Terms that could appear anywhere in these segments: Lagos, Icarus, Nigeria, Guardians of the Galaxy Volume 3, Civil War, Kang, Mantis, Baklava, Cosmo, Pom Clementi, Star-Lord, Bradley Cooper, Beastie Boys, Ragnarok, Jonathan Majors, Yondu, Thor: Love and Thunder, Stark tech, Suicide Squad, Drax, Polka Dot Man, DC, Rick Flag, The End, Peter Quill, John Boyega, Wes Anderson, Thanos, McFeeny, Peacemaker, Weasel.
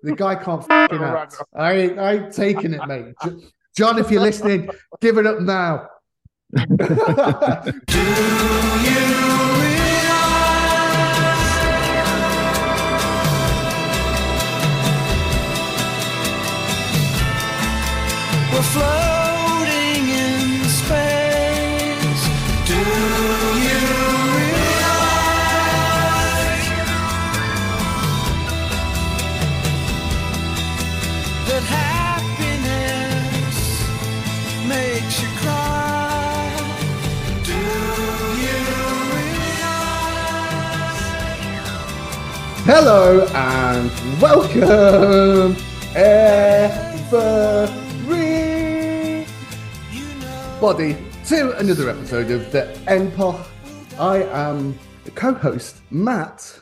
The guy can't fucking act. I ain't taking it, mate. John, if you're listening, give it up now. Do you? We're floating in space. Do you realize that happiness makes you cry? Do you realize? Hello and welcome, everybody, to another episode of the Empire. I am the co-host, Matt,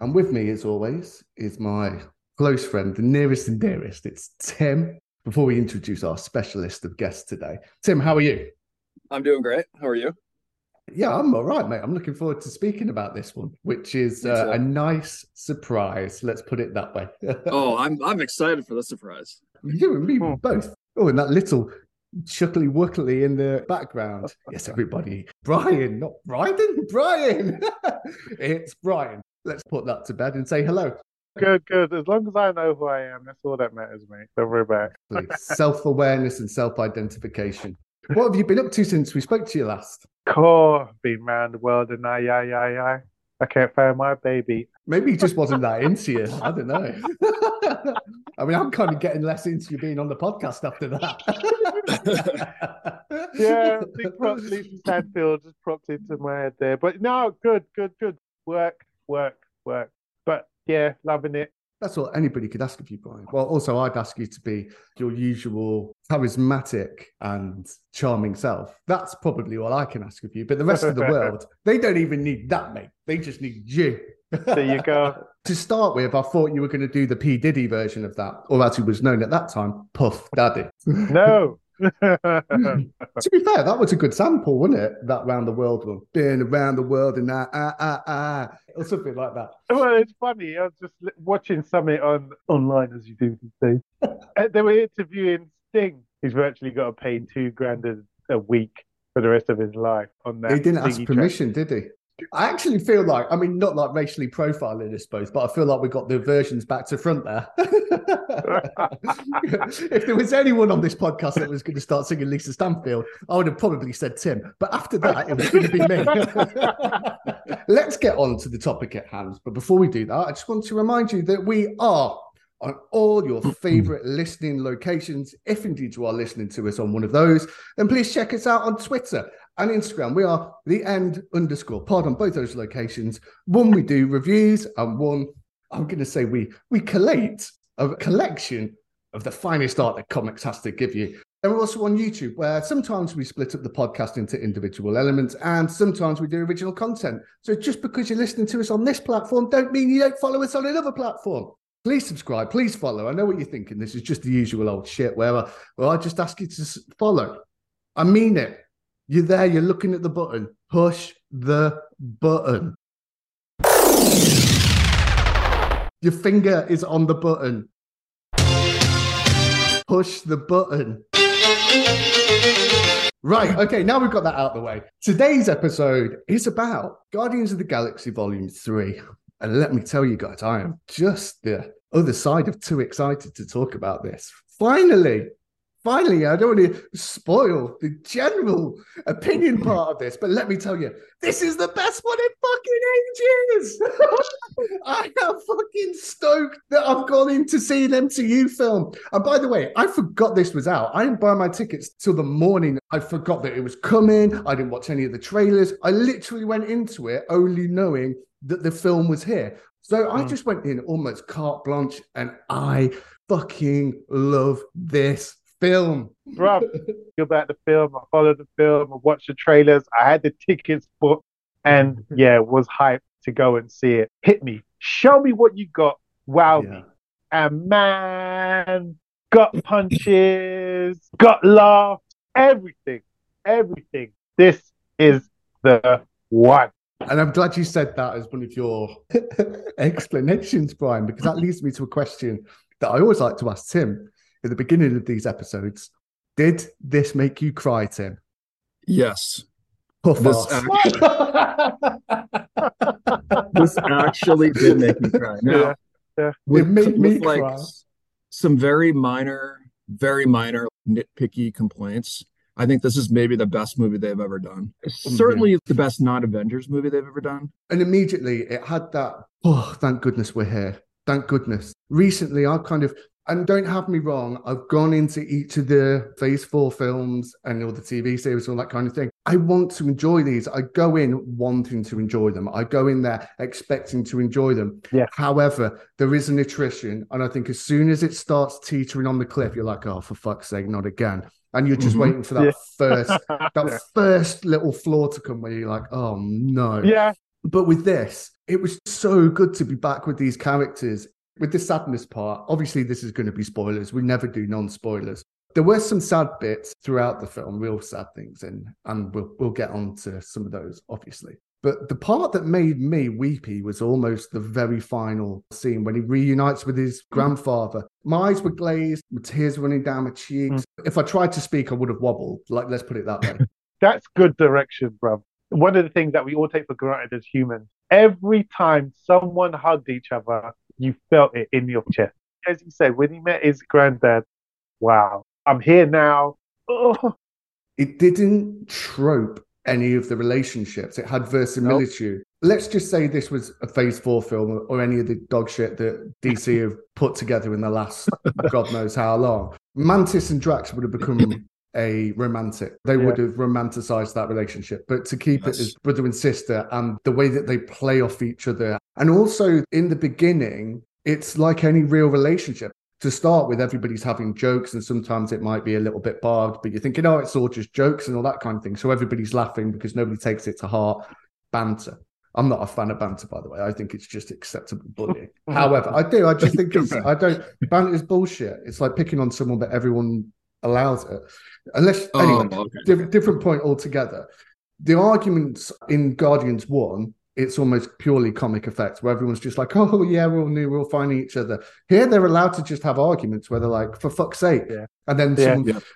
and with me, as always, is my close friend, the nearest and dearest. It's Tim. Before we introduce our specialist of guests today, Tim, how are you? I'm doing great. How are you? Yeah, I'm all right, mate. I'm looking forward to speaking about this one, which is a nice surprise. Let's put it that way. Oh, I'm excited for the surprise. You and me both. Oh, and that little chuckly wuckly in the background. Yes, everybody. Brian, not Bryden, Brian. It's Brian. Let's put that to bed and say hello. Good, good. As long as I know who I am, that's all that matters, mate. Don't worry about it. Self-awareness and self-identification. What have you been up to since we spoke to you last? Cool. Been round the world and I can't find my baby. Maybe he just wasn't that into you. I don't know. I mean, I'm kind of getting less into you being on the podcast after that. Yeah, I think Lisa Stansfield just propped into my head there. But no, good. Work. But yeah, loving it. That's all anybody could ask of you, Brian. Well, also, I'd ask you to be your usual charismatic and charming self. That's probably all I can ask of you. But the rest of the world, they don't even need that, mate. They just need you. There you go. To start with, I thought you were going to do the P. Diddy version of that, or as he was known at that time, Puff Daddy. No. To be fair, that was a good sample, wasn't it? That round the world one. Being around the world and or something like that. Well, it's funny. I was just watching something online, as you do these days. They were interviewing Sting. He's virtually got to pay $2,000 a week for the rest of his life on that. He didn't ask permission, did he? I actually feel like, I mean, not like racially profiling, I suppose, but I feel like we got the versions back to front there. If there was anyone on this podcast that was going to start singing Lisa Stansfield, I would have probably said Tim. But after that, it was going to be me. Let's get on to the topic at hand. But before we do that, I just want to remind you that we are on all your favourite listening locations. If indeed you are listening to us on one of those, then please check us out on Twitter and Instagram. We are the_end_pod on both those locations. One, we do reviews, and one, I'm going to say we collate a collection of the finest art that comics has to give you. And we're also on YouTube, where sometimes we split up the podcast into individual elements, and sometimes we do original content. So just because you're listening to us on this platform, don't mean you don't follow us on another platform. Please subscribe, please follow. I know what you're thinking. This is just the usual old shit where I just ask you to follow. I mean it. You're there, you're looking at the button. Push the button. Your finger is on the button. Push the button. Right, okay, now we've got that out of the way. Today's episode is about Guardians of the Galaxy Volume 3. And let me tell you guys, I am just the other side of too excited to talk about this. Finally, I don't want to spoil the general opinion part of this, but let me tell you, this is the best one in fucking ages. I am fucking stoked that I've gone in to see an MCU film. And by the way, I forgot this was out. I didn't buy my tickets till the morning. I forgot that it was coming. I didn't watch any of the trailers. I literally went into it only knowing that the film was here. So I just went in almost carte blanche, and I fucking love this film. Rob, you're about the film. I followed the film. I watched the trailers. I had the tickets booked, and yeah, was hyped to go and see it. Hit me. Show me what you got. Wow me. And man, gut punches, gut laughs, everything. This is the one. And I'm glad you said that as one of your explanations, Brian, because that leads me to a question that I always like to ask Tim at the beginning of these episodes. Did this make you cry, Tim? Yes. Puff this actually did make me cry. Now, yeah. It made me cry. Some very minor nitpicky complaints. I think this is maybe the best movie they've ever done. It's certainly the best non-Avengers movie they've ever done. And immediately it had that, oh, thank goodness we're here. Thank goodness. Recently, I've kind of, and don't have me wrong, I've gone into each of the Phase 4 films and all the TV series, all that kind of thing. I want to enjoy these. I go in wanting to enjoy them. I go in there expecting to enjoy them. Yeah. However, there is an attrition. And I think as soon as it starts teetering on the cliff, you're like, oh, for fuck's sake, not again. And you're just waiting for that first little flaw to come where you're like, oh, no. Yeah. But with this, it was so good to be back with these characters. With the sadness part, obviously this is going to be spoilers. We never do non-spoilers. There were some sad bits throughout the film, real sad things, and we'll get on to some of those, obviously. But the part that made me weepy was almost the very final scene when he reunites with his grandfather. My eyes were glazed, my tears running down my cheeks. If I tried to speak, I would have wobbled. Like, let's put it that way. That's good direction, bruv. One of the things that we all take for granted as humans, every time someone hugged each other, you felt it in your chest. As you said, when he met his granddad, wow, I'm here now. Oh. It didn't trope any of the relationships. It had verisimilitude. Nope. Let's just say this was a Phase 4 film or any of the dog shit that DC have put together in the last God knows how long. Mantis and Drax would have become a romantic. They would have romanticized that relationship. But to keep it as brother and sister and the way that they play off each other. And also in the beginning, it's like any real relationship. To start with, everybody's having jokes and sometimes it might be a little bit barbed, but you're thinking, oh, it's all just jokes and all that kind of thing. So everybody's laughing because nobody takes it to heart. Banter. I'm not a fan of banter, by the way. I think it's just acceptable bullying. However, banter's bullshit. It's like picking on someone that everyone allows it. Different point altogether. The arguments in Guardians 1, it's almost purely comic effect where everyone's just like, oh yeah, we're all new, we're all finding each other. Here they're allowed to just have arguments where they're like, for fuck's sake. Yeah. And then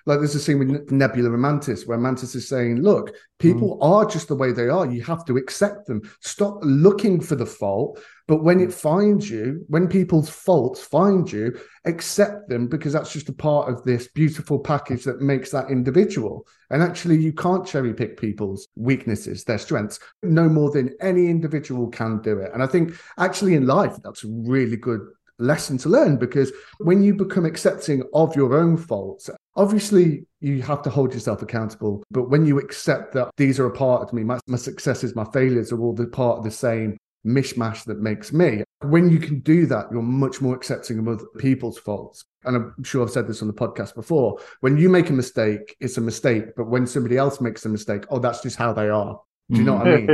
like there's a scene with Nebula and Mantis where Mantis is saying, look, people are just the way they are. You have to accept them. Stop looking for the fault. But when it finds you, when people's faults find you, accept them because that's just a part of this beautiful package that makes that individual. And actually, you can't cherry pick people's weaknesses, their strengths, no more than any individual can do it. And I think actually in life, that's a really good lesson to learn because when you become accepting of your own faults, obviously you have to hold yourself accountable. But when you accept that these are a part of me, my successes, my failures are all the part of the same mishmash that makes me. When you can do that, you're much more accepting of other people's faults. And I'm sure I've said this on the podcast before. When you make a mistake, it's a mistake. But when somebody else makes a mistake, oh, that's just how they are. Do you know what I mean?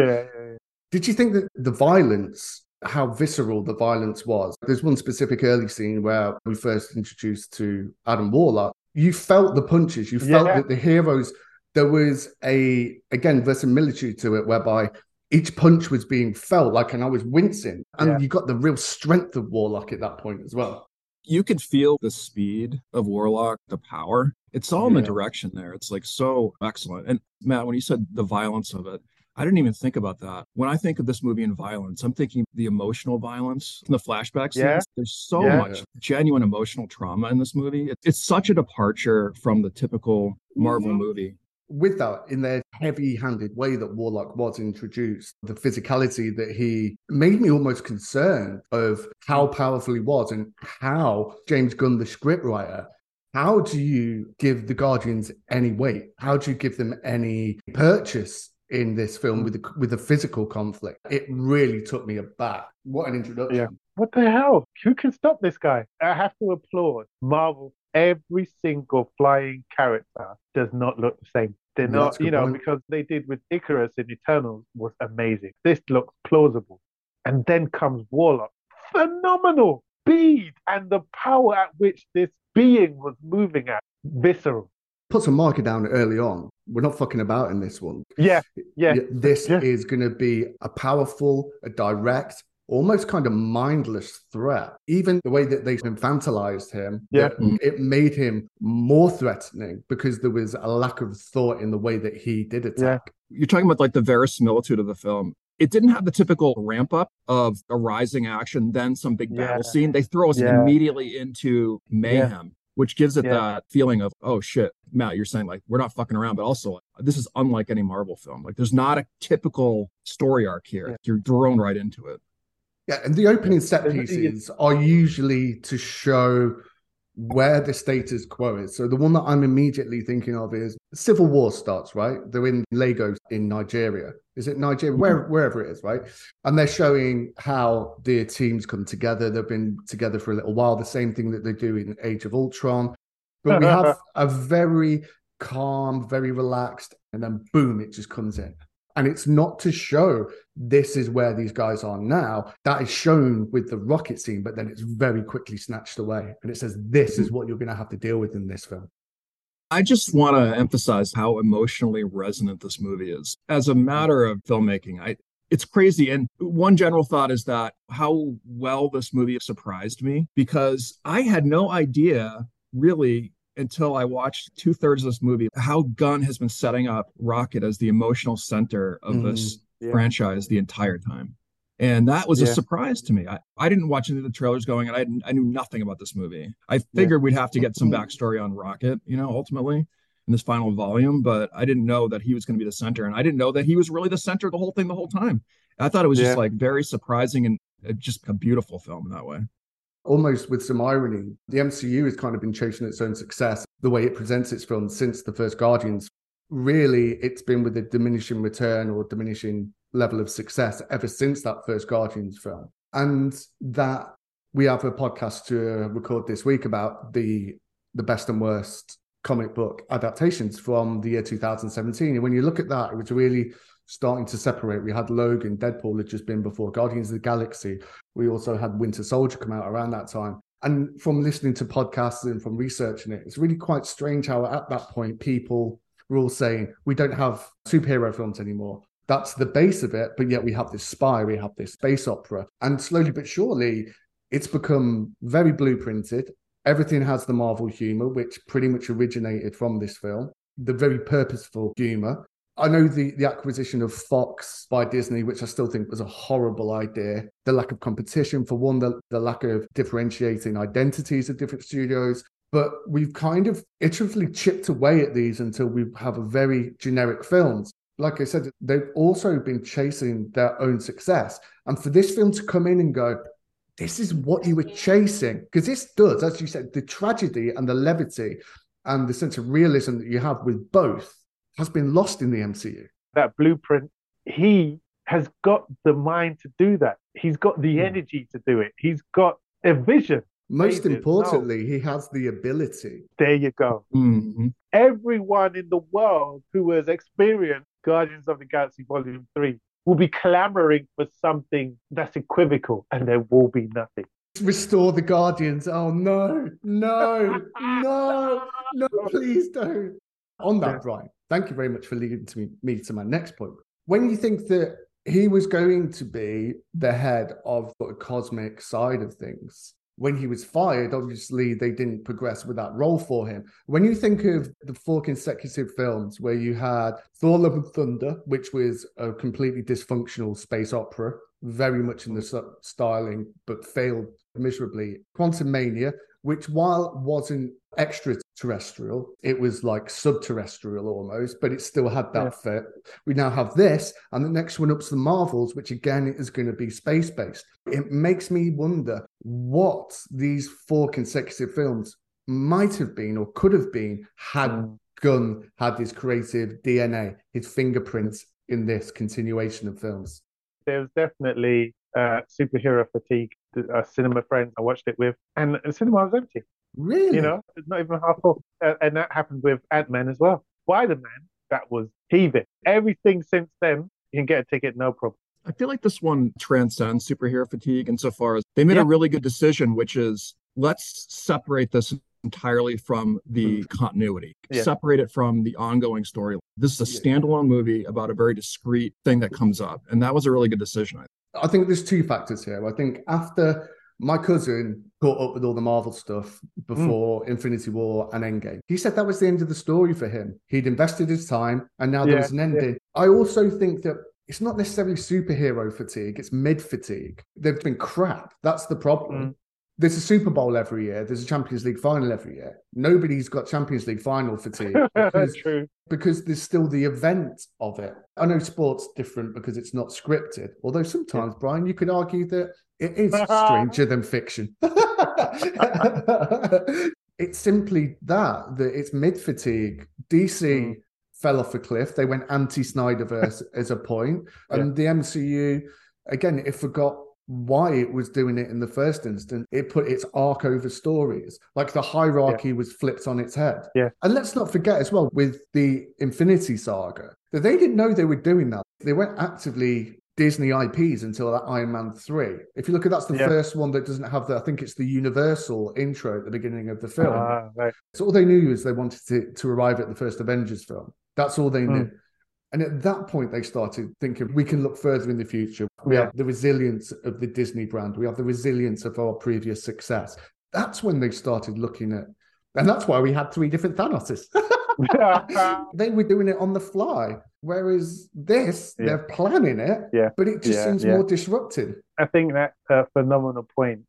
Did you think that the violence, how visceral the violence was? There's one specific early scene where we first introduced to Adam Warlock. You felt the punches. You felt that the heroes, there was again, verisimilitude to it whereby each punch was being felt like, and I was wincing. And you got the real strength of Warlock at that point as well. You could feel the speed of Warlock, the power. It's all in the direction there. It's like so excellent. And Matt, when you said the violence of it, I didn't even think about that. When I think of this movie and violence, I'm thinking the emotional violence and the flashback scenes. Yeah. There's so much genuine emotional trauma in this movie. It's such a departure from the typical Marvel movie. With that, in their heavy-handed way that Warlock was introduced, the physicality that he made me almost concerned of how powerful he was and how James Gunn, the scriptwriter, how do you give the Guardians any weight? How do you give them any purchase in this film with the physical conflict? It really took me aback. What an introduction. Yeah. What the hell? Who can stop this guy? I have to applaud Marvel. Every single flying character does not look the same. They're not, you know, because they did with Icarus in Eternals was amazing. This looks plausible. And then comes Warlock. Phenomenal speed and the power at which this being was moving at. Visceral. Put some marker down early on. We're not fucking about in this one. This is going to be a powerful, a direct, almost kind of mindless threat. Even the way that they infantilized him, it made him more threatening because there was a lack of thought in the way that he did attack. Yeah. You're talking about like the verisimilitude of the film. It didn't have the typical ramp up of a rising action, then some big battle scene. They throw us immediately into mayhem, which gives it that feeling of, oh shit, Matt, you're saying like, we're not fucking around, but also like, this is unlike any Marvel film. Like there's not a typical story arc here. Yeah. You're thrown right into it. Yeah, and the opening set pieces are usually to show where the status quo is. So the one that I'm immediately thinking of is Civil War starts, right? They're in Lagos in Nigeria. Is it Nigeria? Wherever it is, right? And they're showing how their teams come together. They've been together for a little while, the same thing that they do in Age of Ultron. But we have a very calm, very relaxed, and then boom, it just comes in. And it's not to show this is where these guys are now. That is shown with the rocket scene, but then it's very quickly snatched away. And it says, this is what you're going to have to deal with in this film. I just want to emphasize how emotionally resonant this movie is. As a matter of filmmaking, it's crazy. And one general thought is that how well this movie surprised me, because I had no idea really until I watched 2/3 of this movie, how Gunn has been setting up Rocket as the emotional center of this franchise the entire time. And that was a surprise to me. I didn't watch any of the trailers going, and I knew nothing about this movie. I figured we'd have to get some backstory on Rocket, you know, ultimately in this final volume, but I didn't know that he was going to be the center. And I didn't know that he was really the center of the whole thing the whole time. I thought it was just like very surprising and just a beautiful film in that way. Almost with some irony, the MCU has kind of been chasing its own success, the way it presents its films since the first Guardians. Really, it's been with a diminishing return or diminishing level of success ever since that first Guardians film. And that we have a podcast to record this week about the best and worst comic book adaptations from the year 2017. And when you look at that, it was really starting to separate. We had Logan, Deadpool had just been before, Guardians of the Galaxy. We also had Winter Soldier come out around that time. And from listening to podcasts and from researching it, it's really quite strange how at that point, people were all saying, we don't have superhero films anymore. That's the base of it. But yet we have this spy, we have this space opera. And slowly but surely, it's become very blueprinted. Everything has the Marvel humor, which pretty much originated from this film, the very purposeful humor. I know the acquisition of Fox by Disney, which I still think was a horrible idea. The lack of competition, for one, the lack of differentiating identities of different studios. But we've kind of iteratively chipped away at these until we have a very generic films. Like I said, they've also been chasing their own success. And for this film to come in and go, this is what you were chasing. Because this does, as you said, the tragedy and the levity and the sense of realism that you have with both has been lost in the MCU. That blueprint, he has got the mind to do that. He's got the energy to do it. He's got a vision. Most importantly, he has the ability. There you go. Mm-hmm. Everyone in the world who has experienced Guardians of the Galaxy Volume 3 will be clamoring for something that's equivocal, and there will be nothing. Restore the Guardians. Oh, no, no, please don't. On that, Brian, thank you very much for leading me to my next point. When you think that he was going to be the head of the cosmic side of things, when he was fired, obviously they didn't progress with that role for him. When you think of the 4 consecutive films where you had Thor: Love and Thunder, which was a completely dysfunctional space opera, very much in the styling, but failed miserably. Quantumania, which while wasn't extraterrestrial, it was like subterrestrial almost, but it still had that fit. We now have this, and the next one up's the Marvels, which again is going to be space-based. It makes me wonder what these 4 consecutive films might have been or could have been had Gunn had his creative DNA, his fingerprints in this continuation of films. There's definitely superhero fatigue. A cinema friend I watched it with, and the cinema was empty. Really? You know, it's not even half full. And that happened with Ant-Man as well. Spider-Man, that was heaving. Everything since then, you can get a ticket, no problem. I feel like this one transcends superhero fatigue insofar as they made a really good decision, which is let's separate this entirely from the continuity, separate it from the ongoing story. This is a standalone movie about a very discrete thing that comes up. And that was a really good decision, I think. I think there's two factors here. I think after my cousin caught up with all the Marvel stuff before Infinity War and Endgame, he said that was the end of the story for him. He'd invested his time, and now there was an ending. I also think that it's not necessarily superhero fatigue, it's mid fatigue. They've been crap. That's the problem. Mm. There's a Super Bowl every year. There's a Champions League final every year. Nobody's got Champions League final fatigue because, true. Because there's still the event of it. I know sport's different because it's not scripted. Although sometimes, Brian, you could argue that it is stranger than fiction. It's simply that it's mid-fatigue. DC fell off a cliff. They went anti-Snyderverse as a point. And the MCU, again, it forgot why it was doing it in the first instance. It put its arc over stories. Like the hierarchy was flipped on its head. Yeah. And let's not forget as well with the Infinity Saga, that they didn't know they were doing that. They weren't actively Disney IPs until that Iron Man 3. If you look at that's the first one that doesn't have the, I think it's the Universal intro at the beginning of the film. Right. So all they knew is they wanted to arrive at the first Avengers film. That's all they knew. And at that point, they started thinking, we can look further in the future. We have the resilience of the Disney brand. We have the resilience of our previous success. That's when they started looking at, and that's why we had three different Thanoses. They were doing it on the fly. Whereas this, they're planning it, but it just seems more disruptive. I think that's a phenomenal point.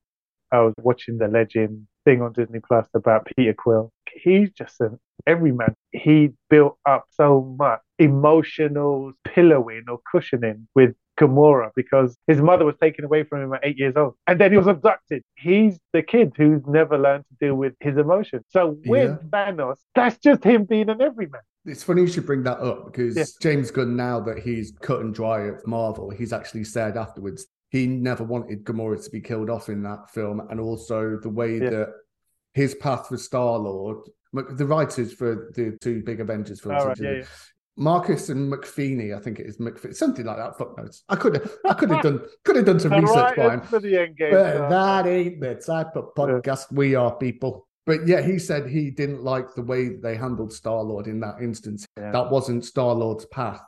I was watching the Legend thing on Disney Plus about Peter Quill. He's just an everyman. He built up so much emotional pillowing or cushioning with Gamora because his mother was taken away from him at 8 years old. And then he was abducted. He's the kid who's never learned to deal with his emotions. So with Thanos, that's just him being an everyman. It's funny you should bring that up because James Gunn, now that he's cut and dry of Marvel, he's actually said afterwards he never wanted Gamora to be killed off in that film. And also the way that his path for Star-Lord, the writers for the two big Avengers films, Marcus and McFeeny, I think it is McFeeny, something like that. Footnotes. I could have done some research by him. For the Endgame, but that ain't the type of podcast we are, people. But yeah, he said he didn't like the way they handled Star-Lord in that instance. Yeah. That wasn't Star-Lord's path.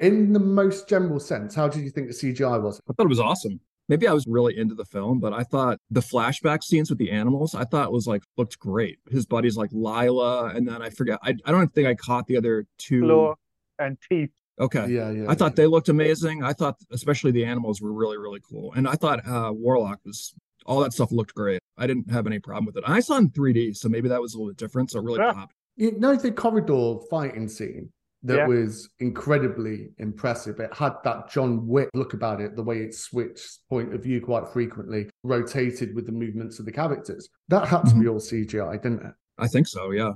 In the most general sense, how did you think the CGI was? I thought it was awesome. Maybe I was really into the film, but I thought the flashback scenes with the animals, I thought was like, looked great. His buddies like Lila, and then I forget, I don't think I caught the other two. Floor and Teeth. Okay. Yeah. I thought they looked amazing. I thought especially the animals were really, really cool. And I thought Warlock was, all that stuff looked great. I didn't have any problem with it. I saw it in 3D, so maybe that was a little bit different. So it really popped. You know, the corridor fighting scene. That was incredibly impressive. It had that John Wick look about it, the way it switched point of view quite frequently, rotated with the movements of the characters. That had to be all CGI, didn't it? I think so, yeah.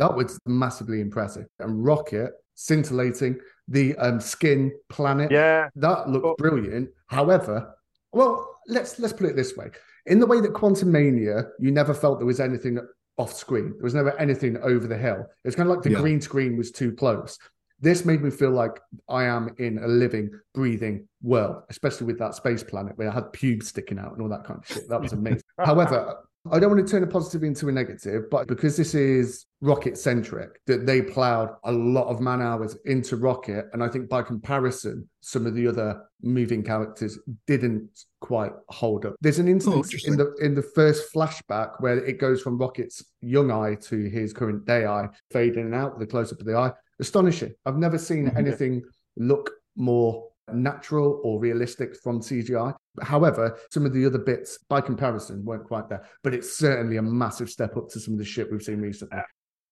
That was massively impressive. And Rocket, scintillating, the skin planet, that looked brilliant. However, well, let's put it this way. In the way that Quantumania, you never felt there was anything off screen. There was never anything over the hill. It's kind of like the green screen was too close. This made me feel like I am in a living, breathing world, especially with that space planet where I had pubes sticking out and all that kind of shit. That was amazing. However, I don't want to turn a positive into a negative, but because this is Rocket-centric, that they ploughed a lot of man-hours into Rocket, and I think by comparison, some of the other moving characters didn't quite hold up. There's an instance in the first flashback where it goes from Rocket's young eye to his current day eye, fading in and out, the close-up of the eye. Astonishing. I've never seen anything look more natural or realistic from CGI. However, some of the other bits by comparison weren't quite there, but it's certainly a massive step up to some of the shit we've seen recently.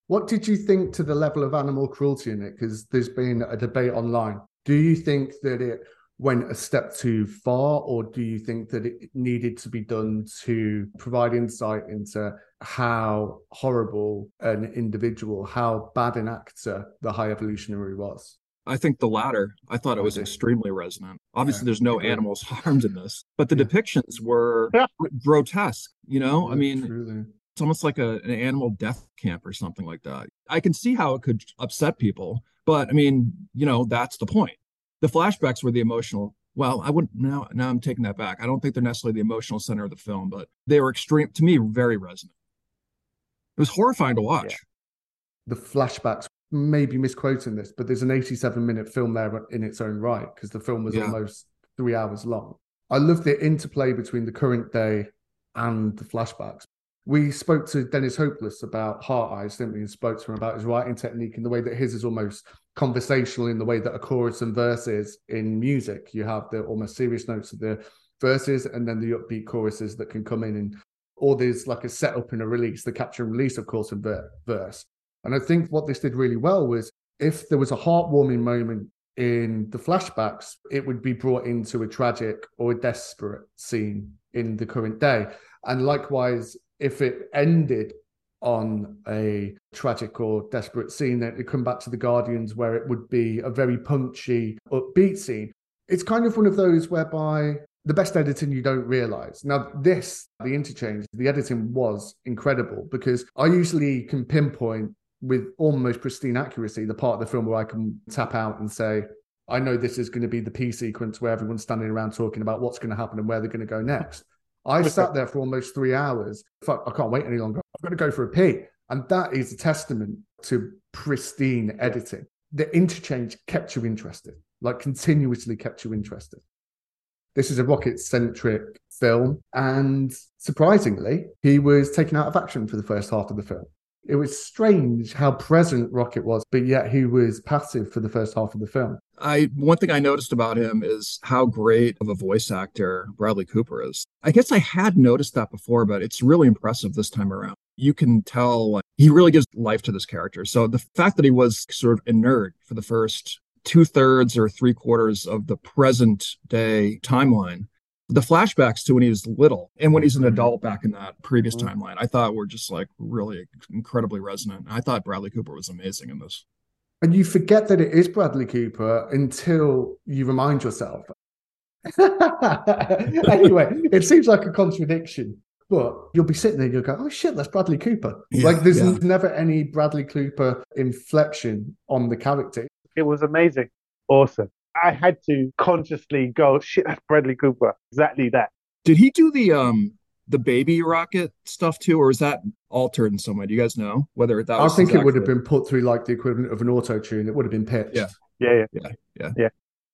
What did you think to the level of animal cruelty in it? Because there's been a debate online. Do you think that it went a step too far, or do you think that it needed to be done to provide insight into how horrible an individual, how bad an actor the High Evolutionary was? I think the latter. I thought it was extremely resonant. Obviously, there's no animals harmed in this, but the depictions were grotesque, you know? Yeah, I mean, truly. It's almost like an animal death camp or something like that. I can see how it could upset people, but I mean, you know, that's the point. The flashbacks were the emotional. Well, I wouldn't, now I'm taking that back. I don't think they're necessarily the emotional center of the film, but they were extreme, to me, very resonant. It was horrifying to watch. Yeah. The flashbacks, maybe misquoting this, but there's an 87-minute film there in its own right, because the film was almost 3 hours long. I love the interplay between the current day and the flashbacks. We spoke to Dennis Hopeless about Heart Eyes, didn't we? And spoke to him about his writing technique and the way that his is almost conversational in the way that a chorus and verse is in music. You have the almost serious notes of the verses and then the upbeat choruses that can come in, and all there's like a setup and a release, the capture and release, of course, and verse. And I think what this did really well was if there was a heartwarming moment in the flashbacks, it would be brought into a tragic or a desperate scene in the current day. And likewise, if it ended on a tragic or desperate scene, then it'd come back to the Guardians where it would be a very punchy, upbeat scene. It's kind of one of those whereby the best editing you don't realise. Now, the interchange, the editing was incredible because I usually can pinpoint with almost pristine accuracy the part of the film where I can tap out and say, I know this is going to be the P sequence where everyone's standing around talking about what's going to happen and where they're going to go next. I sat there for almost 3 hours. Fuck, I can't wait any longer. I've got to go for a pee. And that is a testament to pristine editing. The interchange kept you interested, like continuously kept you interested. This is a rocket-centric film. And surprisingly, he was taken out of action for the first half of the film. It was strange how present Rocket was, but yet he was passive for the first half of the film. One thing I noticed about him is how great of a voice actor Bradley Cooper is. I guess I had noticed that before, but it's really impressive this time around. You can tell he really gives life to this character. So the fact that he was sort of inert for the first 2/3 or 3/4 of the present day timeline, the flashbacks to when he was little and when he's an adult back in that previous timeline, I thought were just like really incredibly resonant. I thought Bradley Cooper was amazing in this. And you forget that it is Bradley Cooper until you remind yourself. Anyway, it seems like a contradiction, but you'll be sitting there and you'll go, oh shit, that's Bradley Cooper. Yeah, like there's never any Bradley Cooper inflection on the character. It was amazing. Awesome. I had to consciously go, shit, that's Bradley Cooper. Exactly that. Did he do the baby rocket stuff too, or is that altered in some way? Do you guys know whether that was? I think it would have been put through like the equivalent of an auto-tune. It would have been pitched. Yeah.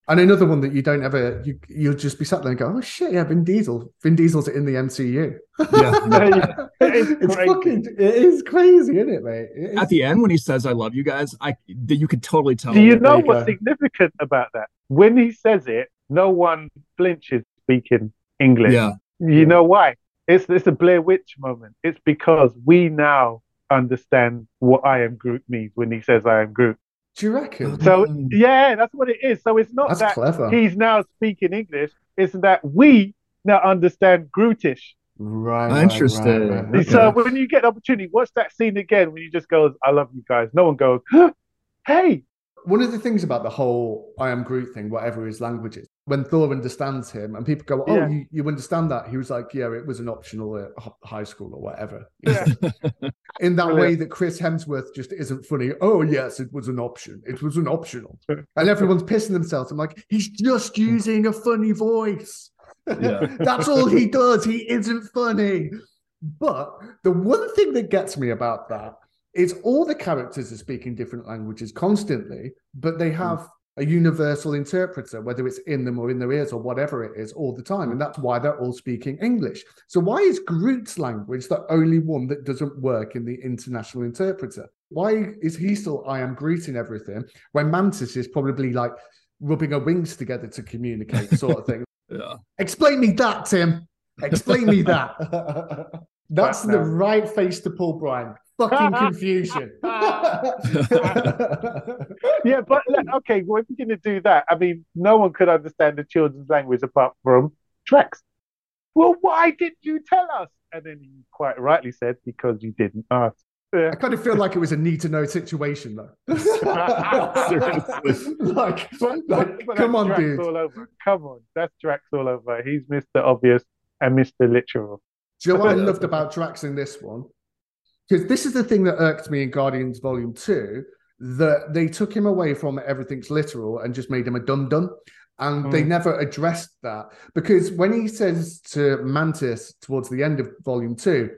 And another one that you don't ever, you'll just be sat there and go, oh shit, yeah, Vin Diesel. Vin Diesel's in the MCU. Yeah. It is crazy, isn't it, mate? At the end, when he says, I love you guys, you could totally tell. Do you know what's significant about that? When he says it, no one flinches speaking English. Yeah. You know why? It's a Blair Witch moment. It's because we now understand what I am Groot means when he says I am Groot. Do you reckon? So, yeah, that's what it is. So it's not that's that clever. He's now speaking English. It's that we now understand Grootish. Right. Interesting. Right. So when you get an opportunity, watch that scene again when he just goes, I love you guys. No one goes, huh, hey. One of the things about the whole I am Groot thing, whatever his language is, when Thor understands him and people go, oh, you understand that? He was like, yeah, it was an optional at high school or whatever. Yeah. In that way that Chris Hemsworth just isn't funny. Oh, yes, it was an option. It was an optional. And everyone's pissing themselves. I'm like, he's just using a funny voice. Yeah. That's all he does. He isn't funny. But the one thing that gets me about that is all the characters are speaking different languages constantly, but they have a universal interpreter, whether it's in them or in their ears or whatever it is all the time. And that's why they're all speaking English. So why is Groot's language the only one that doesn't work in the international interpreter? Why is he still I am Groot in everything when Mantis is probably like rubbing her wings together to communicate sort of thing? Yeah. Explain me that, Tim. Explain me that. That's the right face to pull, Brian. Fucking confusion. Yeah, but okay, well, if you're going to do that, I mean, no one could understand the children's language apart from Drax. Well, why didn't you tell us? And then he quite rightly said, because you didn't ask. Yeah. I kind of feel like it was a need-to-know situation, though. Seriously. But come on, Drax, dude. All over. Come on, that's Drax all over. He's Mr. Obvious and Mr. Literal. Do you know what I loved about Drax in this one? Because this is the thing that irked me in Guardians Volume 2, that they took him away from everything's literal and just made him a dum-dum. And they never addressed that. Because when he says to Mantis towards the end of Volume 2,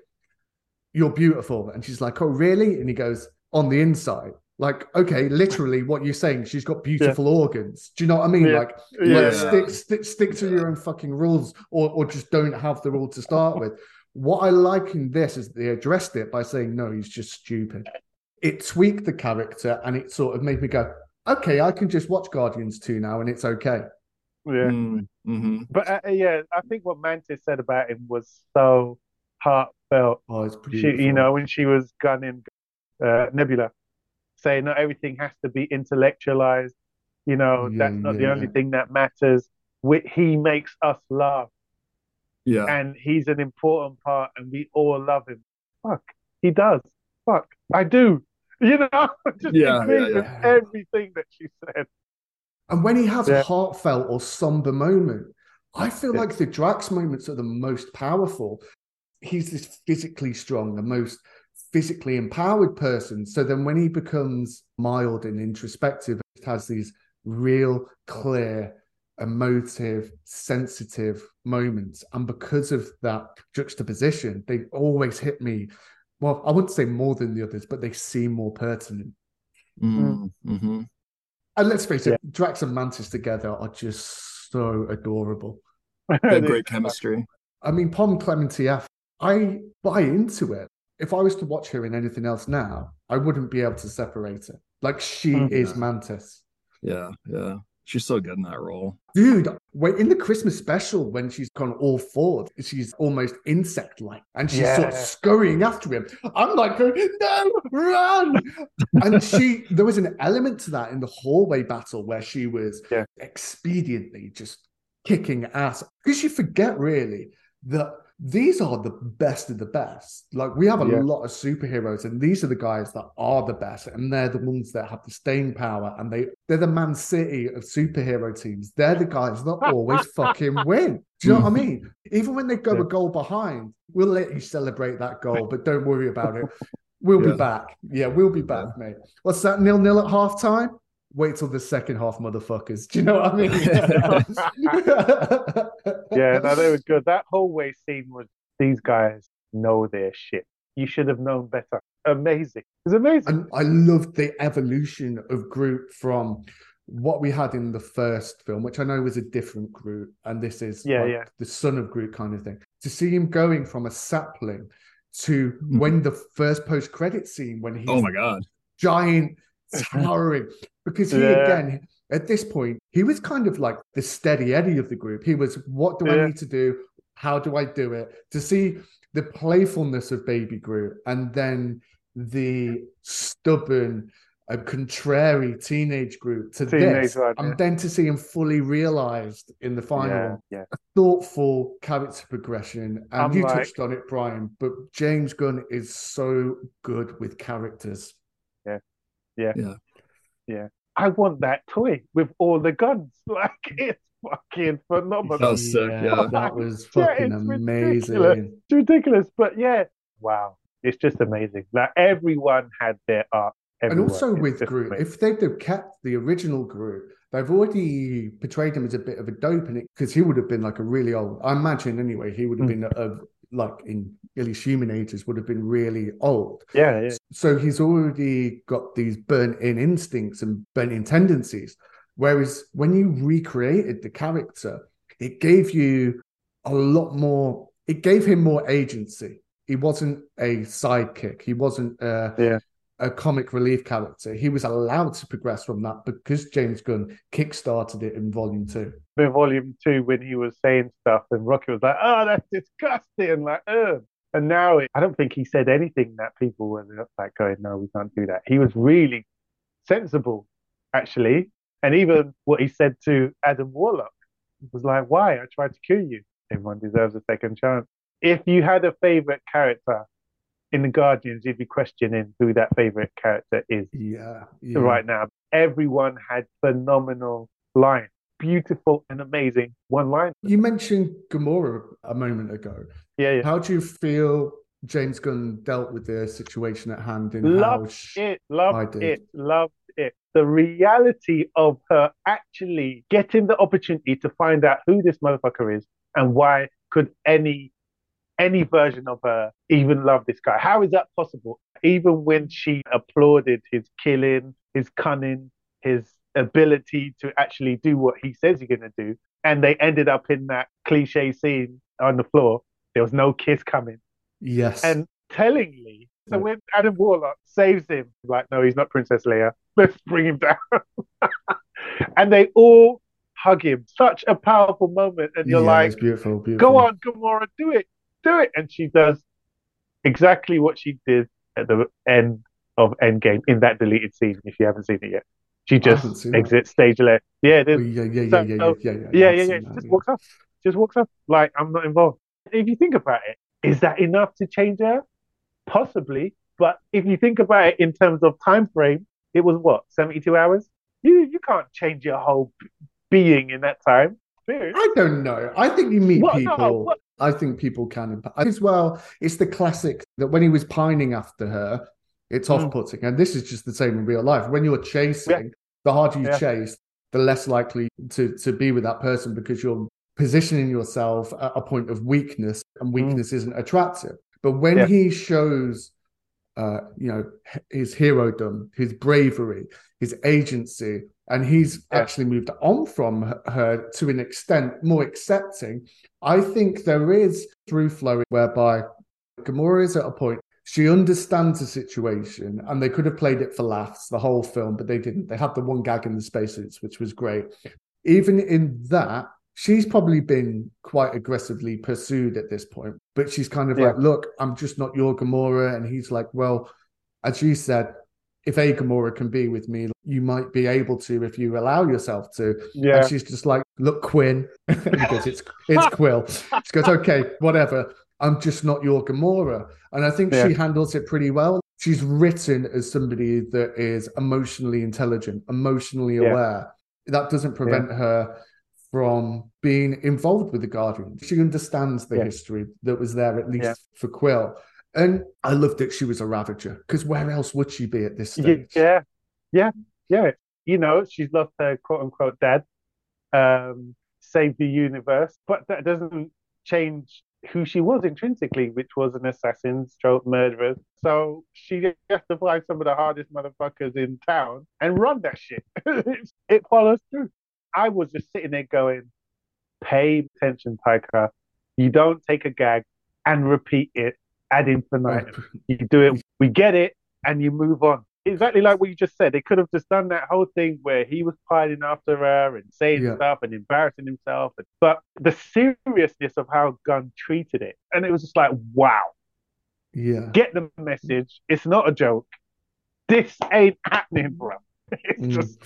you're beautiful. And she's like, oh, really? And he goes, on the inside. Like, okay, literally what you're saying, she's got beautiful organs. Do you know what I mean? Yeah. Stick to your own fucking rules, or just don't have the rule to start with. What I like in this is they addressed it by saying, no, he's just stupid. It tweaked the character, and it sort of made me go, okay, I can just watch Guardians 2 now, and it's okay. Yeah. Mm-hmm. But I think what Mantis said about him was so heartfelt. Oh, it's beautiful. When she was gunning Nebula, saying not everything has to be intellectualized, that's not the only thing that matters. He makes us laugh. Yeah. And he's an important part, and we all love him. Fuck, he does. Fuck, I do. Just agree with everything that she said. And when he has a heartfelt or somber moment, I feel like the Drax moments are the most powerful. He's this physically strong, the most physically empowered person. So then when he becomes mild and introspective, it has these real, clear, emotive, sensitive moments. And because of that juxtaposition, they always hit me. Well, I wouldn't say more than the others, but they seem more pertinent. Mm-hmm. And let's face it, Drax and Mantis together are just so adorable. They're great chemistry. I mean, Pom Clementi F, I buy into it. If I was to watch her in anything else now, I wouldn't be able to separate her. Like, she is Mantis. Yeah, yeah. She's so good in that role. Dude, in the Christmas special, when she's gone all forward, she's almost insect-like, and she's sort of scurrying after him. I'm like, no, run! And there was an element to that in the hallway battle where she was expediently just kicking ass. Because you forget, really, that these are the best of the best. Like, we have a lot of superheroes, and these are the guys that are the best, and they're the ones that have the staying power, and they're the Man City of superhero teams. They're the guys that always fucking win. Do you know what I mean? Even when they go a goal behind, we'll let you celebrate that goal, but don't worry about it. We'll be back. Yeah, we'll be back, mate. What's that, 0-0 at halftime? Wait till the second half, motherfuckers. Do you know what I mean? That was good. That hallway scene was, these guys know their shit. You should have known better. Amazing. It's amazing. And I loved the evolution of Groot from what we had in the first film, which I know was a different Groot, and this is the son of Groot kind of thing. To see him going from a sapling to when the first post-credit scene, when he's giant, towering, because he again at this point he was kind of like the steady Eddie of the group. He was, what do I need to do, how do I do it? To see the playfulness of baby Groot, and then the stubborn contrary teenage Groot to this, and then to see him fully realized in the final, a thoughtful character progression. And you touched on it, Brian, but James Gunn is so good with characters. Yeah. I want that toy with all the guns. Like, it's fucking phenomenal. That was sick. Yeah. That was fucking amazing. Ridiculous. It's ridiculous, but wow, it's just amazing. Like, everyone had their art. Everyone. And also with Groot, if they'd have kept the original Groot, they've already portrayed him as a bit of a dope in it, because he would have been like a really old. I imagine anyway, he would have been like in Illy's human ages, would have been really old. Yeah. So he's already got these burnt-in instincts and burnt-in tendencies. Whereas when you recreated the character, it gave you a lot more. It gave him more agency. He wasn't a sidekick. He wasn't a comic relief character. He was allowed to progress from that because James Gunn kickstarted it in Volume 2. In Volume 2, when he was saying stuff and Rocky was like, oh, that's disgusting, and like, ugh. And now I don't think he said anything that people were like going, no, we can't do that. He was really sensible, actually. And even what he said to Adam Warlock was like, why? I tried to kill you. Everyone deserves a second chance. If you had a favorite character in the Guardians, you'd be questioning who that favorite character is. Yeah. Right now, everyone had phenomenal lines. Beautiful and amazing one line. You mentioned Gamora a moment ago. Yeah. How do you feel James Gunn dealt with the situation at hand? Loved it. The reality of her actually getting the opportunity to find out who this motherfucker is and why could any any version of her even love this guy? How is that possible? Even when she applauded his killing, his cunning, his ability to actually do what he says you're going to do, and they ended up in that cliche scene on the floor, there was no kiss coming. Yes. And tellingly, so when Adam Warlock saves him, like, no, he's not Princess Leia. Let's bring him down. And they all hug him. Such a powerful moment. And you're like, beautiful, beautiful. Go on, Gamora, do it. Do it. And she does exactly what she did at the end of Endgame in that deleted scene, if you haven't seen it yet. She just exits stage left. Yeah. She just walks off. Like, I'm not involved. If you think about it, is that enough to change her? Possibly. But if you think about it in terms of time frame, it was what, 72 hours? You can't change your whole being in that time. Seriously. I don't know. I think you meet people. I think people can. As well, it's the classic that when he was pining after her, it's off-putting. And this is just the same in real life. When you're chasing, the harder you chase, the less likely to be with that person, because you're positioning yourself at a point of weakness, and weakness isn't attractive. But when he shows his herodom, his bravery, his agency, and he's actually moved on from her to an extent, more accepting. I think there is through flowing whereby Gamora is at a point, she understands the situation, and they could have played it for laughs the whole film, but they didn't. They had the one gag in the spacesuits, which was great. Even in that, she's probably been quite aggressively pursued at this point, but she's kind of like, look, I'm just not your Gamora. And he's like, well, as you said, if a Gamora can be with me, you might be able to if you allow yourself to. Yeah. And she's just like, look, Quinn, because it's Quill. She goes, okay, whatever. I'm just not your Gamora. And I think she handles it pretty well. She's written as somebody that is emotionally intelligent, emotionally aware. That doesn't prevent her from being involved with the Guardians. She understands the history that was there, at least for Quill. And I loved that she was a Ravager, because where else would she be at this stage? Yeah. You know, she's lost her quote-unquote dad, saved the universe, but that doesn't change who she was intrinsically, which was an assassin, stroke murderer. So she has to find some of the hardest motherfuckers in town and run that shit. It follows through. I was just sitting there going, pay attention, Taika. You don't take a gag and repeat it ad infinitum. You do it, we get it, and you move on. Exactly like what you just said. They could have just done that whole thing where he was pining after her and saying stuff and embarrassing himself. But the seriousness of how Gunn treated it, and it was just like, wow. Yeah. Get the message. It's not a joke. This ain't happening, bro. It's just...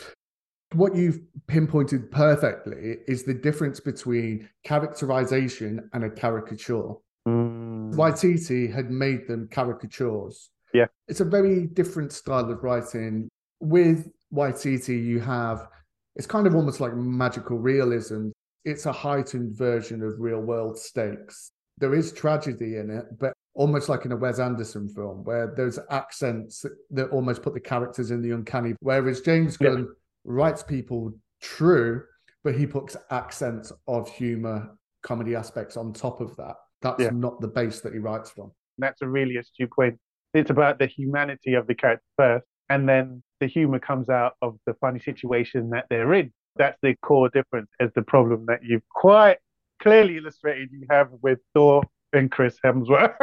What you've pinpointed perfectly is the difference between characterization and a caricature. Waititi had made them caricatures. Yeah. It's a very different style of writing. With Waititi, you have, it's kind of almost like magical realism. It's a heightened version of real world stakes. There is tragedy in it, but almost like in a Wes Anderson film, where there's accents that almost put the characters in the uncanny, whereas James Gunn writes people true, but he puts accents of humor, comedy aspects on top of that. That's not the base that he writes from. That's a really astute point. It's about the humanity of the character first, and then the humor comes out of the funny situation that they're in. That's the core difference, as the problem that you've quite clearly illustrated you have with Thor and Chris Hemsworth.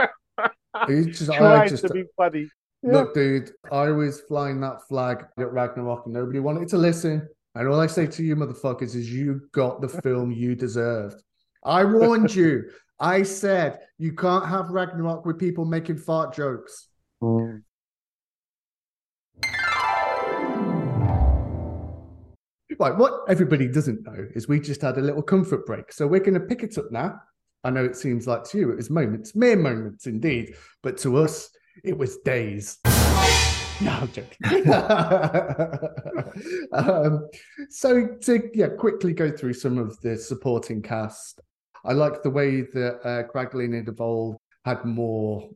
Trying to be funny. Yeah. Look, dude, I was flying that flag at Ragnarok and nobody wanted to listen. And all I say to you motherfuckers is you got the film you deserved. I warned you. I said you can't have Ragnarok with people making fart jokes. Right, what everybody doesn't know is we just had a little comfort break. So we're going to pick it up now. I know it seems like to you it was moments, mere moments indeed. But to us... it was days. No, I'm joking. Quickly go through some of the supporting cast. I like the way that Kraglin had evolved, had more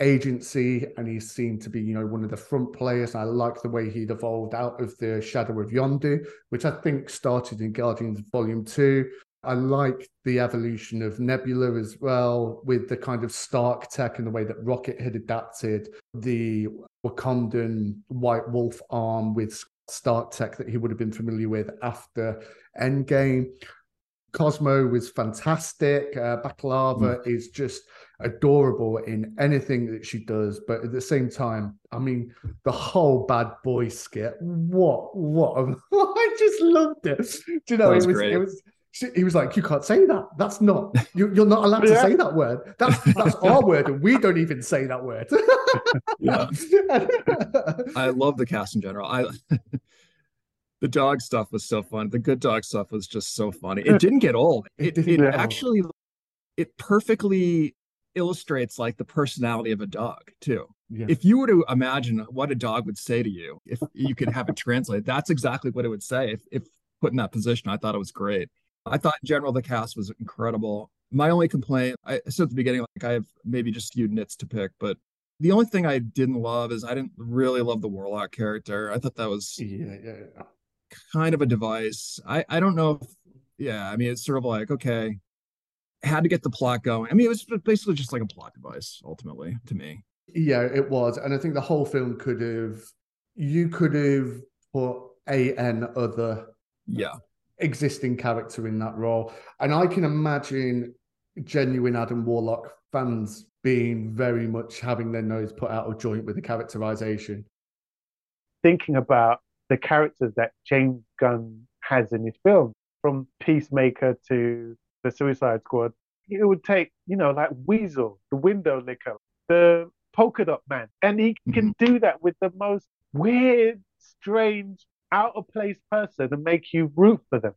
agency, and he seemed to be, you know, one of the front players. I like the way he'd evolved out of the shadow of Yondu, which I think started in Guardians Volume 2. I like the evolution of Nebula as well, with the kind of Stark tech and the way that Rocket had adapted the Wakandan White Wolf arm with Stark tech that he would have been familiar with after Endgame. Cosmo was fantastic. Baklava is just adorable in anything that she does. But at the same time, I mean, the whole bad boy skit, I just loved it. Do you know, he was like, you can't say that. That's not, you're not allowed to say that word. That's our word, and we don't even say that word. I love the cast in general. The dog stuff was so fun. The good dog stuff was just so funny. It didn't get old. It perfectly illustrates like the personality of a dog too. Yeah. If you were to imagine what a dog would say to you, if you could have it translate, that's exactly what it would say. If put in that position, I thought it was great. I thought in general, the cast was incredible. My only complaint, I said at the beginning, like I have maybe just a few nits to pick, but the only thing I didn't love is I didn't really love the Warlock character. I thought that was kind of a device. I don't know if, I mean, it's sort of like, okay, had to get the plot going. I mean, it was basically just like a plot device, ultimately, to me. Yeah, it was. And I think the whole film you could have put an other existing character in that role. And I can imagine genuine Adam Warlock fans being very much having their nose put out of joint with the characterization. Thinking about the characters that James Gunn has in his film, from Peacemaker to the Suicide Squad, it would take, like Weasel, the window licker, the polka dot man. And he can do that with the most weird, strange, out of place person and make you root for them,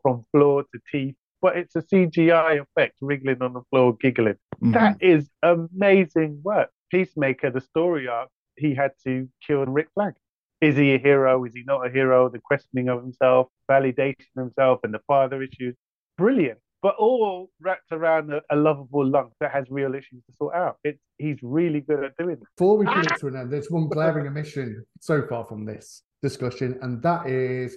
from Floor to Teeth. But it's a CGI effect, wriggling on the floor, giggling. Mm-hmm. That is amazing work. Peacemaker, the story arc, he had to kill Rick Flag. Is he a hero? Is he not a hero? The questioning of himself, validation of himself, and the father issues. Brilliant. But all wrapped around a lovable lunk that has real issues to sort out. He's really good at doing that. Before we get to an end, there's one glaring omission so far from this discussion, and that is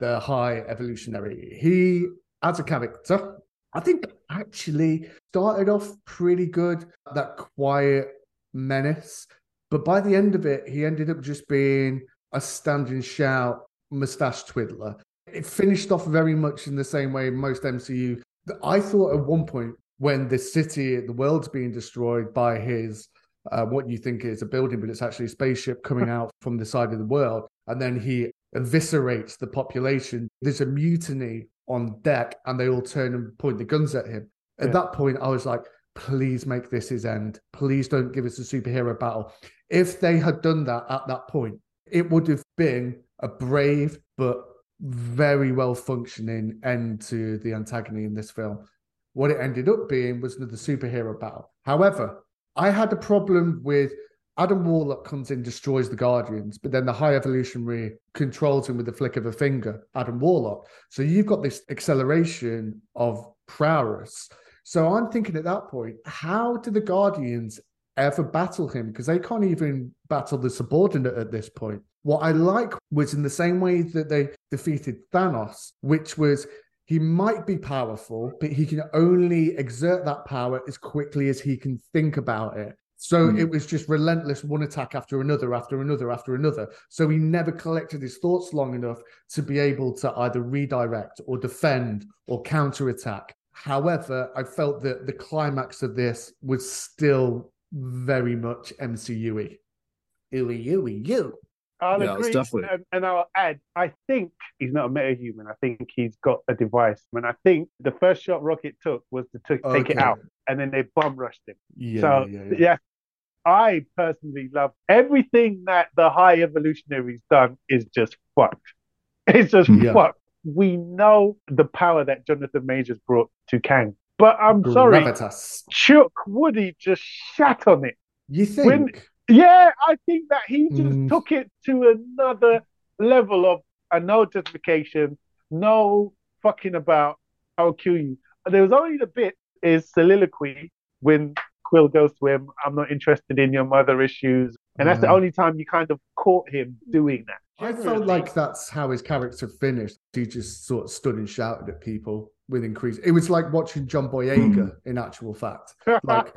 the High Evolutionary. He, as a character, I think actually started off pretty good, that quiet menace. But by the end of it, he ended up just being a stand and shout mustache twiddler. It finished off very much in the same way most MCU. I thought at one point when the world's being destroyed by his, what you think is a building, but it's actually a spaceship coming out from the side of the world. And then he eviscerates the population. There's a mutiny on deck and they all turn and point the guns at him. At that point, I was like, please make this his end. Please don't give us a superhero battle. If they had done that at that point, it would have been a brave but very well-functioning end to the antagony in this film. What it ended up being was another superhero battle. However, I had a problem with Adam Warlock comes in, destroys the Guardians, but then the High Evolutionary controls him with the flick of a finger, Adam Warlock. So you've got this acceleration of prowess. So I'm thinking at that point, how do the Guardians ever battle him? Because they can't even battle the subordinate at this point. What I like was in the same way that they defeated Thanos, which was he might be powerful, but he can only exert that power as quickly as he can think about it. So it was just relentless, one attack after another, after another, after another. So he never collected his thoughts long enough to be able to either redirect or defend or counterattack. However, I felt that the climax of this was still very much MCU-y. I'll agree, definitely... and I'll add, I think he's not a metahuman. I think he's got a device. And I think the first shot Rocket took was to take it out, and then they bum-rushed him. I personally love everything that the High Evolutionary's done is just fucked. It's just fucked. We know the power that Jonathan Majors brought to Kang. But I'm sorry, Chuck Woody just shat on it. You think? I think that he just took it to another level of no justification, no fucking about, I'll kill you. There was only the bit is soliloquy when Quill goes to him, I'm not interested in your mother issues. And that's the only time you kind of caught him doing that. I felt like that's how his character finished. He just sort of stood and shouted at people. with increase. It was like watching John Boyega in actual fact. Like,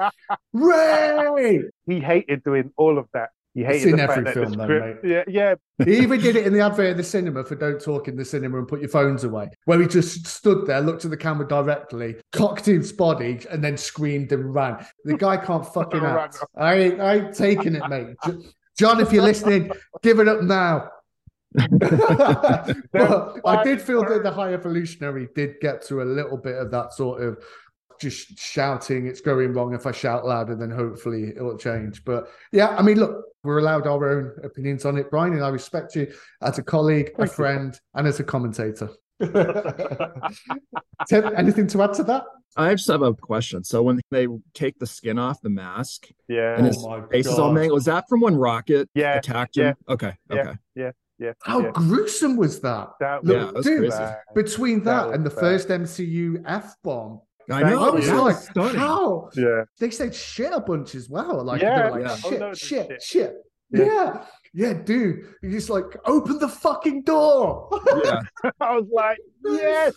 Ray! He hated doing all of that. He hated it's in every film, though, mate. Yeah, yeah. He even did it in the advert in the cinema for Don't Talk in the Cinema and Put Your Phones Away, where he just stood there, looked at the camera directly, cocked his body, and then screamed and ran. The guy can't fucking act. I ain't taking it, mate. John, if you're listening, give it up now. But I did feel that the High Evolutionary did get to a little bit of that sort of just shouting, it's going wrong. If I shout louder, then hopefully it'll change. But yeah, I mean, look, we're allowed our own opinions on it, Brian, and I respect you as a colleague, a friend, and as a commentator. Tim, anything to add to that? I just have a question. So when they take the skin off the mask, and his face is all mangled, was that from when Rocket attacked him? Okay. How gruesome was that? That was crazy. Between that and the first MCU F-bomb, I know, I was like, how? Yeah. They said shit a bunch as well. Like, shit. Yeah, dude. You're just like, open the fucking door. Yeah. I was like, yes.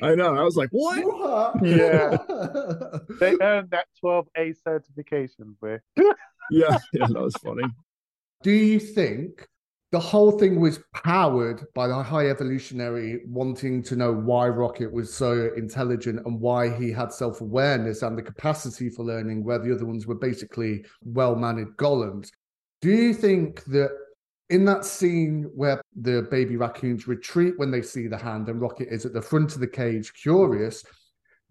I know. I was like, what? Yeah. They earned that 12A certification, bro. yeah, that was funny. Do you think the whole thing was powered by the High Evolutionary wanting to know why Rocket was so intelligent and why he had self-awareness and the capacity for learning, where the other ones were basically well-mannered golems? Do you think that in that scene where the baby raccoons retreat when they see the hand and Rocket is at the front of the cage curious,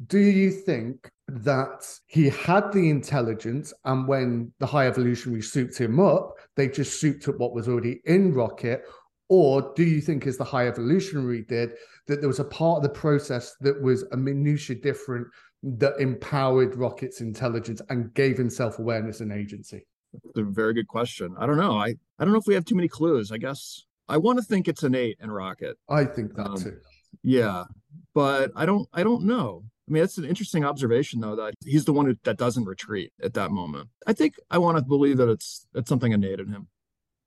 do you think that he had the intelligence, and when the High Evolutionary souped him up, they just souped up what was already in Rocket? Or do you think, as the High Evolutionary did, that there was a part of the process that was a minutia different that empowered Rocket's intelligence and gave him self-awareness and agency? That's a very good question. I don't know. I don't know if we have too many clues. I guess I want to think it's innate in Rocket. I think that too. Yeah, but I don't know. I mean, that's an interesting observation, though, that he's the one that doesn't retreat at that moment. I think I want to believe that it's something innate in him,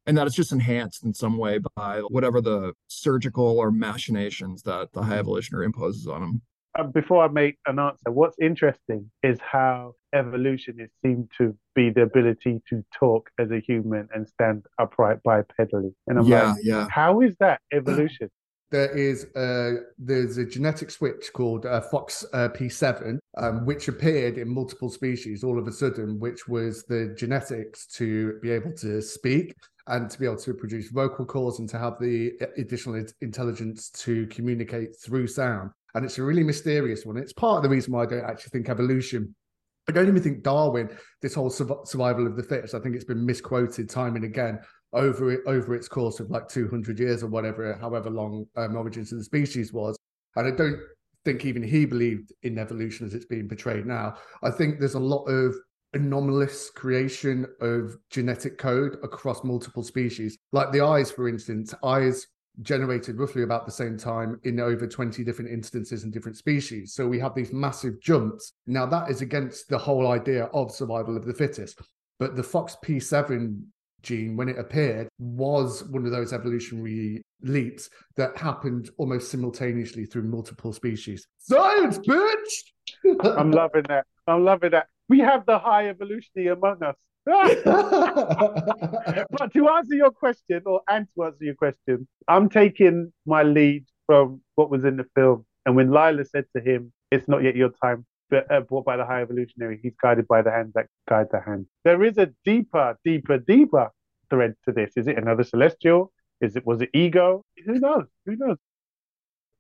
and that it's just enhanced in some way by whatever the surgical or machinations that the High Evolutionary imposes on him. Before I make an answer, what's interesting is how evolution is seen to be the ability to talk as a human and stand upright bipedally. And I'm how is that evolution? There's a genetic switch called FOXP7, which appeared in multiple species all of a sudden, which was the genetics to be able to speak and to be able to produce vocal cords and to have the additional intelligence to communicate through sound. And it's a really mysterious one. It's part of the reason why I don't actually think evolution, I don't even think Darwin, this whole survival of the fittest, I think it's been misquoted time and again over its course of like 200 years or whatever, however long Origins of the Species was. And I don't think even he believed in evolution as it's being portrayed now. I think there's a lot of anomalous creation of genetic code across multiple species. Like the eyes, for instance, eyes generated roughly about the same time in over 20 different instances in different species. So we have these massive jumps. Now that is against the whole idea of survival of the fittest. But the FOXP7 gene, when it appeared, was one of those evolutionary leaps that happened almost simultaneously through multiple species. Science, bitch! I'm loving that. I'm loving that. We have the High Evolutionary among us. But to answer your question, I'm taking my lead from what was in the film. And when Lila said to him, it's not yet your time, but brought by the High Evolutionary, he's guided by the hands that guide the hand. There is a deeper thread to this. Is it another celestial? Was it ego? Who knows?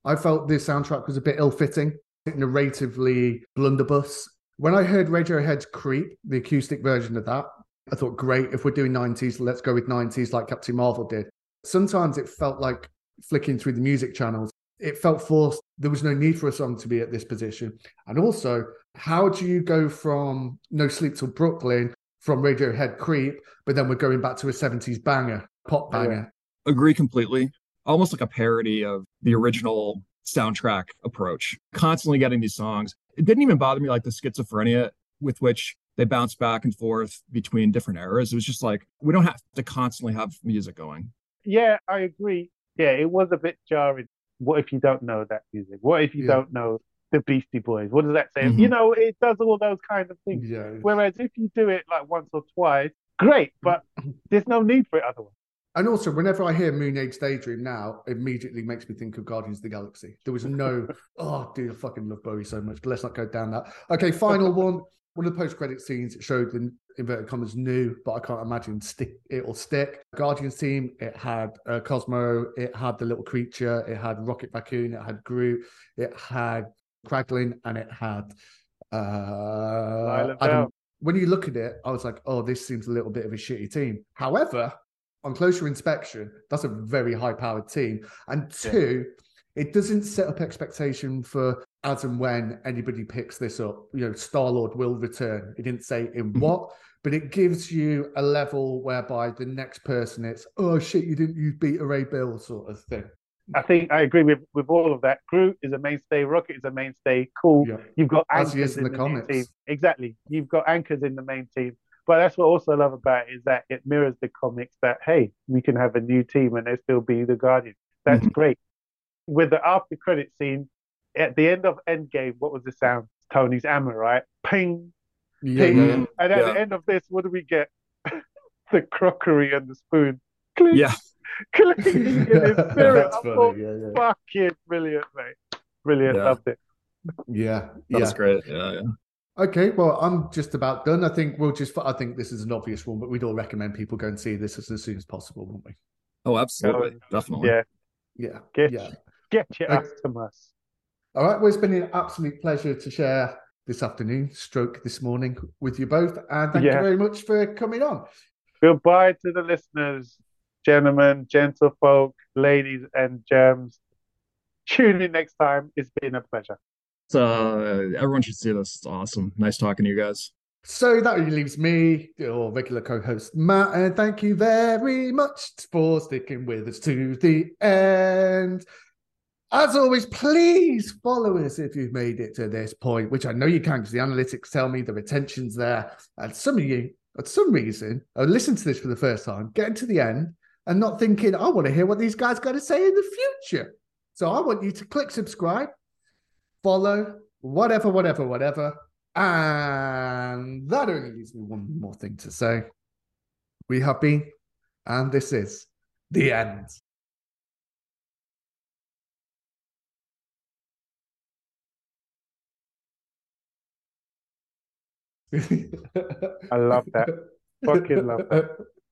I felt the soundtrack was a bit ill-fitting, narratively blunderbuss. When I heard Radiohead's Creep, the acoustic version of that, I thought, great, if we're doing 90s, let's go with 90s like Captain Marvel did. Sometimes it felt like flicking through the music channels. It felt forced. There was no need for a song to be at this position. And also, how do you go from No Sleep Till Brooklyn, from Radiohead Creep, but then we're going back to a 70s banger, pop banger? Yeah. Agree completely. Almost like a parody of the original soundtrack approach. Constantly getting these songs. It didn't even bother me, like the schizophrenia with which they bounced back and forth between different eras. It was just like, we don't have to constantly have music going. Yeah, I agree. Yeah, it was a bit jarring. what if you don't know that music? What if you don't know the Beastie Boys? What does that say? Mm-hmm. You know, it does all those kind of things. Yeah. Whereas if you do it like once or twice, great, but there's no need for it otherwise. And also, whenever I hear Moon Age Daydream now, it immediately makes me think of Guardians of the Galaxy. There was no, oh, dude, I fucking love Bowie so much, but let's not go down that. Okay, final one. One of the post-credit scenes showed the inverted commas new, but I can't imagine it'll stick. Guardians team, it had Cosmo, it had the little creature, it had Rocket Raccoon, it had Groot, it had Kraglin, and it had Adam. When you look at it, I was like, oh, this seems a little bit of a shitty team. However, on closer inspection, that's a very high-powered team. And two, it doesn't set up expectation for as and when anybody picks this up. You know, Star-Lord will return. It didn't say in what, but it gives you a level whereby the next person it's, oh, shit, you beat a Ray Bill sort of thing. I think I agree with all of that. Groot is a mainstay. Rocket is a mainstay. Cool. Yeah. You've got anchors in the comics. Main team. Exactly. You've got anchors in the main team. But that's what I also love about it, is that it mirrors the comics that, hey, we can have a new team and they'll still be the Guardians. That's great. With the after-credit scene, at the end of Endgame, what was the sound? Tony's hammer, right? Ping! Ping! Yeah. And at the end of this, what do we get? The crockery and the spoon. Click! Yeah. Click! In his spirit. I thought, fucking brilliant, mate. Brilliant, loved it. Yeah. That's great, yeah. Okay, well, I'm just about done. I think this is an obvious one, but we'd all recommend people go and see this as soon as possible, wouldn't we? Oh, absolutely. Definitely. Yeah. Get your ass to us. All right, well, it's been an absolute pleasure to share this afternoon, this morning with you both. And thank you very much for coming on. Goodbye to the listeners, gentlemen, gentlefolk, ladies and gems. Tune in next time. It's been a pleasure. So everyone should see this. It's awesome. Nice talking to you guys. So that really leaves me, your regular co-host Matt, and thank you very much for sticking with us to the end. As always, please follow us if you've made it to this point, which I know you can because the analytics tell me the retention's there. And some of you, for some reason, are listening to this for the first time, getting to the end and not thinking, I want to hear what these guys got to say in the future. So I want you to click subscribe, follow, whatever. And that only leaves me one more thing to say. We have been, and this is the end. I love that. Fucking love that.